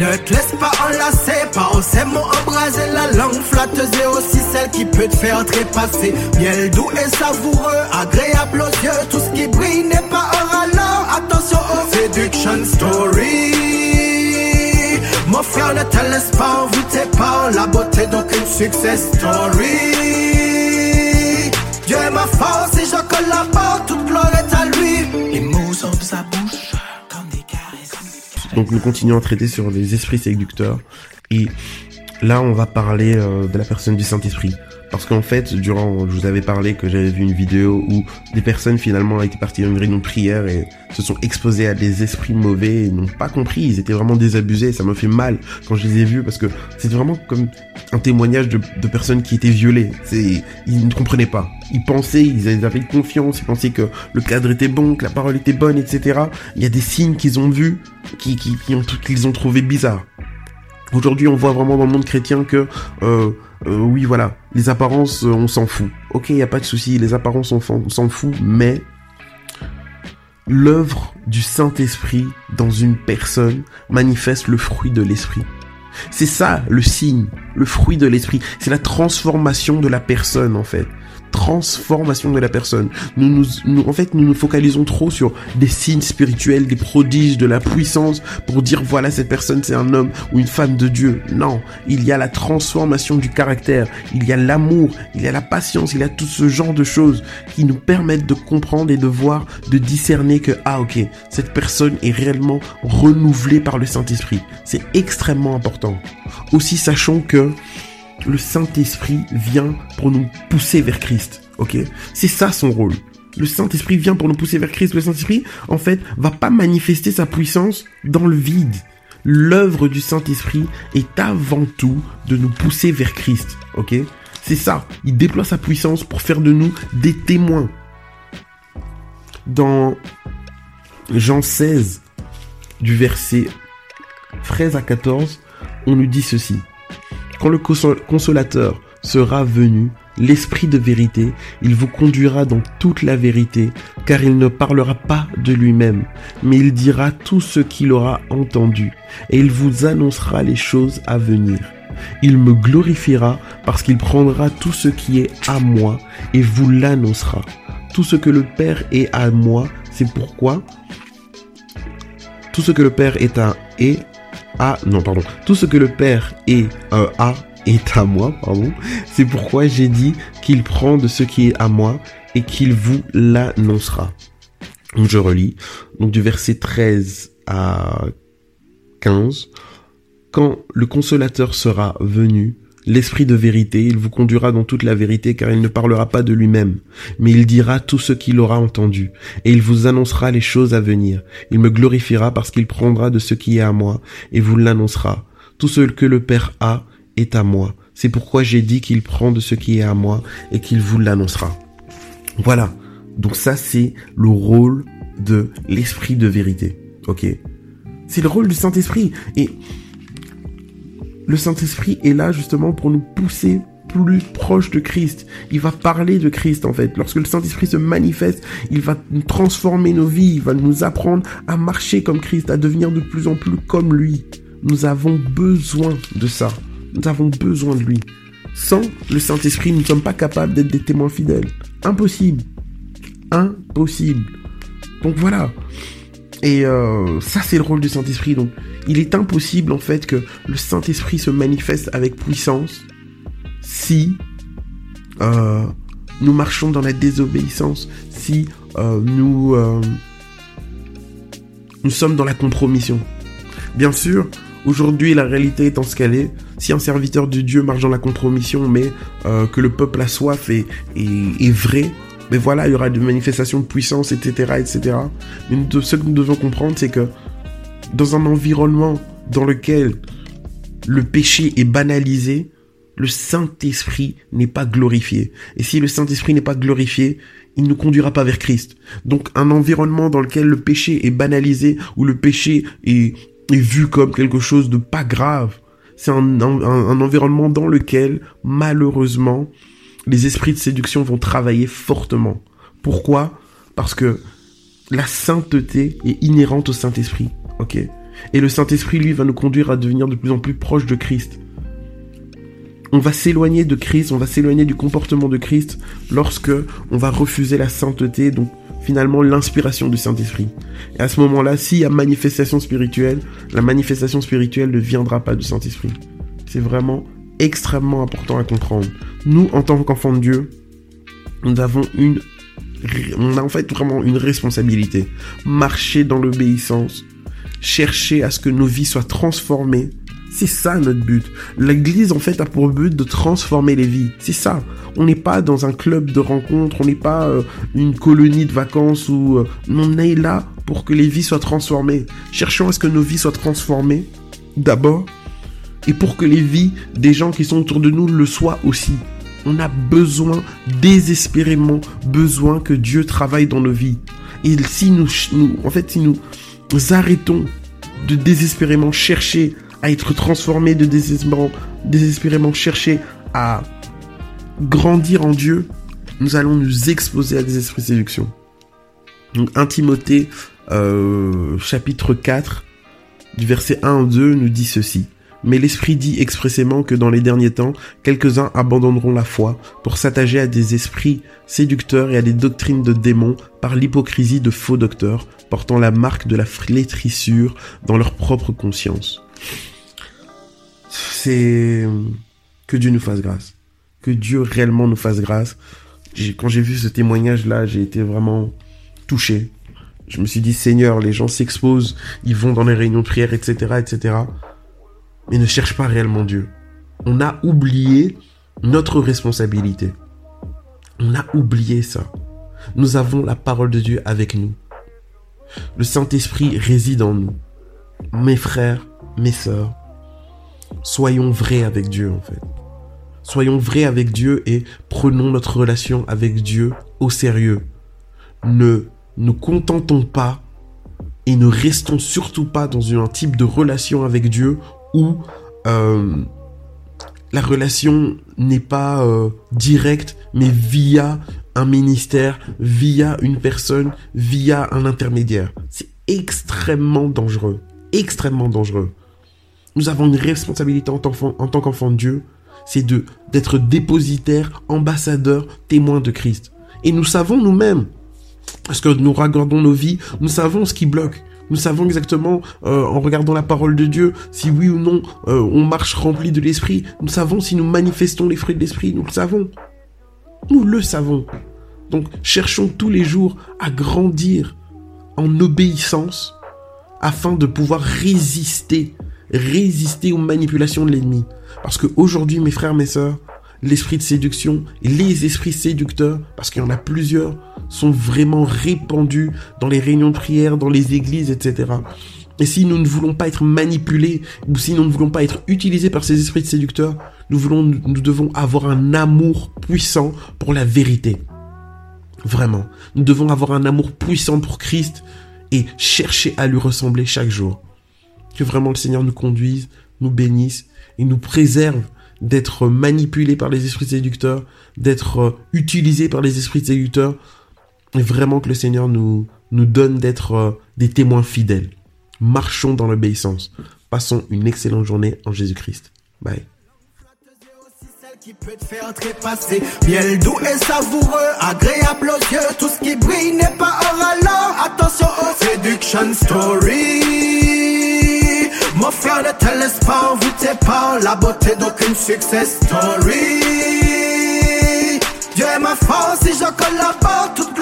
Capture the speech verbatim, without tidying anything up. Ne te laisse pas enlacer par un sémon embrasé. La langue flatteuse est aussi celle qui peut te faire trépasser. Miel doux et savoureux, agréable aux yeux. Tout ce qui brille n'est pas or alors. Attention aux Seduction Story. Mon frère, ne te laisse pas envoûter par la beauté d'aucune success story. Dieu est ma force et je collabore, toute gloire est à lui. Les mots sont sa bouche. Donc nous continuons à traiter sur les esprits séducteurs et là on va parler euh, de la personne du Saint-Esprit, parce qu'en fait durant, je vous avais parlé que j'avais vu une vidéo où des personnes finalement étaient parties dans une réunion de prière et se sont exposées à des esprits mauvais et n'ont pas compris, ils étaient vraiment désabusés. Ça me fait mal quand je les ai vus parce que c'était vraiment comme un témoignage de, de personnes qui étaient violées. C'est, ils ne comprenaient pas, ils pensaient, ils avaient confiance, ils pensaient que le cadre était bon, que la parole était bonne, et cetera. Il y a des signes qu'ils ont vus qui, qui, qui ont, qu'ils ont trouvé bizarres. Aujourd'hui, on voit vraiment dans le monde chrétien que, euh, euh, oui, voilà, les apparences, euh, on s'en fout. Ok, il n'y a pas de souci, les apparences, on, on s'en fout, mais l'œuvre du Saint-Esprit dans une personne manifeste le fruit de l'Esprit. C'est ça, le signe, le fruit de l'Esprit. C'est la transformation de la personne, en fait. Transformation de la personne. Nous, nous, nous, en fait, nous nous focalisons trop sur des signes spirituels, des prodiges, de la puissance pour dire voilà, cette personne c'est un homme ou une femme de Dieu. Non, il y a la transformation du caractère, il y a l'amour, il y a la patience, il y a tout ce genre de choses qui nous permettent de comprendre et de voir, de discerner que ah ok, cette personne est réellement renouvelée par le Saint-Esprit. C'est extrêmement important. Aussi, sachons que le Saint-Esprit vient pour nous pousser vers Christ, ok ? C'est ça son rôle. Le Saint-Esprit vient pour nous pousser vers Christ. Le Saint-Esprit, en fait, va pas manifester sa puissance dans le vide. L'œuvre du Saint-Esprit est avant tout de nous pousser vers Christ, ok ? C'est ça. Il déploie sa puissance pour faire de nous des témoins. Dans Jean seize, du verset treize à quatorze, on nous dit ceci. Quand le consolateur sera venu, l'esprit de vérité, il vous conduira dans toute la vérité, car il ne parlera pas de lui-même, mais il dira tout ce qu'il aura entendu, et il vous annoncera les choses à venir. Il me glorifiera parce qu'il prendra tout ce qui est à moi et vous l'annoncera. Tout ce que le Père est à moi, c'est pourquoi tout ce que le Père est à et Ah, non, pardon. Tout ce que le Père est euh, à est à moi, pardon. C'est pourquoi j'ai dit qu'il prend de ce qui est à moi et qu'il vous l'annoncera. Donc, je relis. Donc, du verset treize à quinze. Quand le consolateur sera venu, l'esprit de vérité, il vous conduira dans toute la vérité, car il ne parlera pas de lui-même, mais il dira tout ce qu'il aura entendu, et il vous annoncera les choses à venir. Il me glorifiera parce qu'il prendra de ce qui est à moi, et vous l'annoncera. Tout ce que le Père a est à moi. C'est pourquoi j'ai dit qu'il prend de ce qui est à moi, et qu'il vous l'annoncera. Voilà. Donc ça, c'est le rôle de l'esprit de vérité. Ok? C'est le rôle du Saint-Esprit. Et le Saint-Esprit est là justement pour nous pousser plus proche de Christ. Il va parler de Christ en fait. Lorsque le Saint-Esprit se manifeste, il va transformer nos vies, il va nous apprendre à marcher comme Christ, à devenir de plus en plus comme lui. Nous avons besoin de ça. Nous avons besoin de lui. Sans le Saint-Esprit, nous ne sommes pas capables d'être des témoins fidèles. Impossible. Impossible. Donc voilà. Et euh, ça, c'est le rôle du Saint-Esprit. Donc, il est impossible, en fait, que le Saint-Esprit se manifeste avec puissance si euh, nous marchons dans la désobéissance, si euh, nous, euh, nous sommes dans la compromission. Bien sûr, aujourd'hui, la réalité étant ce qu'elle est, si un serviteur de Dieu marche dans la compromission, mais euh, que le peuple a soif et est vrai, mais voilà, il y aura des manifestations de puissance, et cetera, et cetera. Mais nous, ce que nous devons comprendre, c'est que dans un environnement dans lequel le péché est banalisé, le Saint-Esprit n'est pas glorifié. Et si le Saint-Esprit n'est pas glorifié, il ne conduira pas vers Christ. Donc, un environnement dans lequel le péché est banalisé, où le péché est, est vu comme quelque chose de pas grave, c'est un, un, un environnement dans lequel, malheureusement, les esprits de séduction vont travailler fortement. Pourquoi ? Parce que la sainteté est inhérente au Saint-Esprit. Ok ? Et le Saint-Esprit, lui, va nous conduire à devenir de plus en plus proche de Christ. On va s'éloigner de Christ, on va s'éloigner du comportement de Christ lorsque on va refuser la sainteté, donc finalement l'inspiration du Saint-Esprit. Et à ce moment-là, s'il y a manifestation spirituelle, la manifestation spirituelle ne viendra pas du Saint-Esprit. C'est vraiment extrêmement important à comprendre. Nous, en tant qu'enfants de Dieu, nous avons une... on a en fait vraiment une responsabilité. Marcher dans l'obéissance, chercher à ce que nos vies soient transformées. C'est ça notre but. L'église en fait a pour but de transformer les vies. C'est ça. On n'est pas dans un club de rencontres, on n'est pas euh, une colonie de vacances où euh, on est là pour que les vies soient transformées. Cherchons à ce que nos vies soient transformées d'abord et pour que les vies des gens qui sont autour de nous le soient aussi. On a besoin, désespérément besoin que Dieu travaille dans nos vies. Et si nous, nous en fait, si nous arrêtons de désespérément chercher à être transformés, de désespérément, désespérément chercher à grandir en Dieu, nous allons nous exposer à des esprits de séduction. Donc, premier Timothée, euh, chapitre quatre, du verset un au deux, nous dit ceci. Mais l'Esprit dit expressément que dans les derniers temps, quelques-uns abandonneront la foi pour s'attacher à des esprits séducteurs et à des doctrines de démons par l'hypocrisie de faux docteurs portant la marque de la flétrissure dans leur propre conscience. C'est... que Dieu nous fasse grâce. Que Dieu réellement nous fasse grâce. J'ai... Quand j'ai vu ce témoignage-là, j'ai été vraiment touché. Je me suis dit, Seigneur, les gens s'exposent, ils vont dans les réunions de prière, et cetera, et cetera, mais ne cherche pas réellement Dieu. On a oublié notre responsabilité. On a oublié ça. Nous avons la parole de Dieu avec nous. Le Saint-Esprit réside en nous. Mes frères, mes sœurs, soyons vrais avec Dieu en fait. Soyons vrais avec Dieu et prenons notre relation avec Dieu au sérieux. Ne nous contentons pas et ne restons surtout pas dans un type de relation avec Dieu où euh, la relation n'est pas euh, directe, mais via un ministère, via une personne, via un intermédiaire. C'est extrêmement dangereux, extrêmement dangereux. Nous avons une responsabilité en tant, en tant qu'enfant de Dieu, c'est de, d'être dépositaire, ambassadeur, témoin de Christ. Et nous savons nous-mêmes, parce que nous regardons nos vies, nous savons ce qui bloque. Nous savons exactement, euh, en regardant la parole de Dieu, si oui ou non, euh, on marche rempli de l'Esprit. Nous savons si nous manifestons les fruits de l'Esprit. Nous le savons. Nous le savons. Donc, cherchons tous les jours à grandir en obéissance afin de pouvoir résister, résister aux manipulations de l'ennemi. Parce qu'aujourd'hui, mes frères, mes sœurs, l'esprit de séduction, les esprits séducteurs, parce qu'il y en a plusieurs, sont vraiment répandus dans les réunions de prière, dans les églises, et cetera. Et si nous ne voulons pas être manipulés, ou si nous ne voulons pas être utilisés par ces esprits de séducteurs, nous voulons, nous devons avoir un amour puissant pour la vérité. Vraiment. Nous devons avoir un amour puissant pour Christ et chercher à lui ressembler chaque jour. Que vraiment le Seigneur nous conduise, nous bénisse et nous préserve d'être manipulés par les esprits séducteurs, d'être utilisés par les esprits séducteurs, et vraiment que le Seigneur nous, nous donne d'être euh, des témoins fidèles. Marchons dans l'obéissance. Passons une excellente journée en Jésus-Christ. Bye. Qui peut te faire trépasser, miel doux et savoureux, agréable aux yeux, tout ce qui brille n'est pas or alors, attention aux séduction story. Mon frère, ne te laisse pas envoûter par la beauté d'aucune success story. Dieu est ma force, si je collabore, toute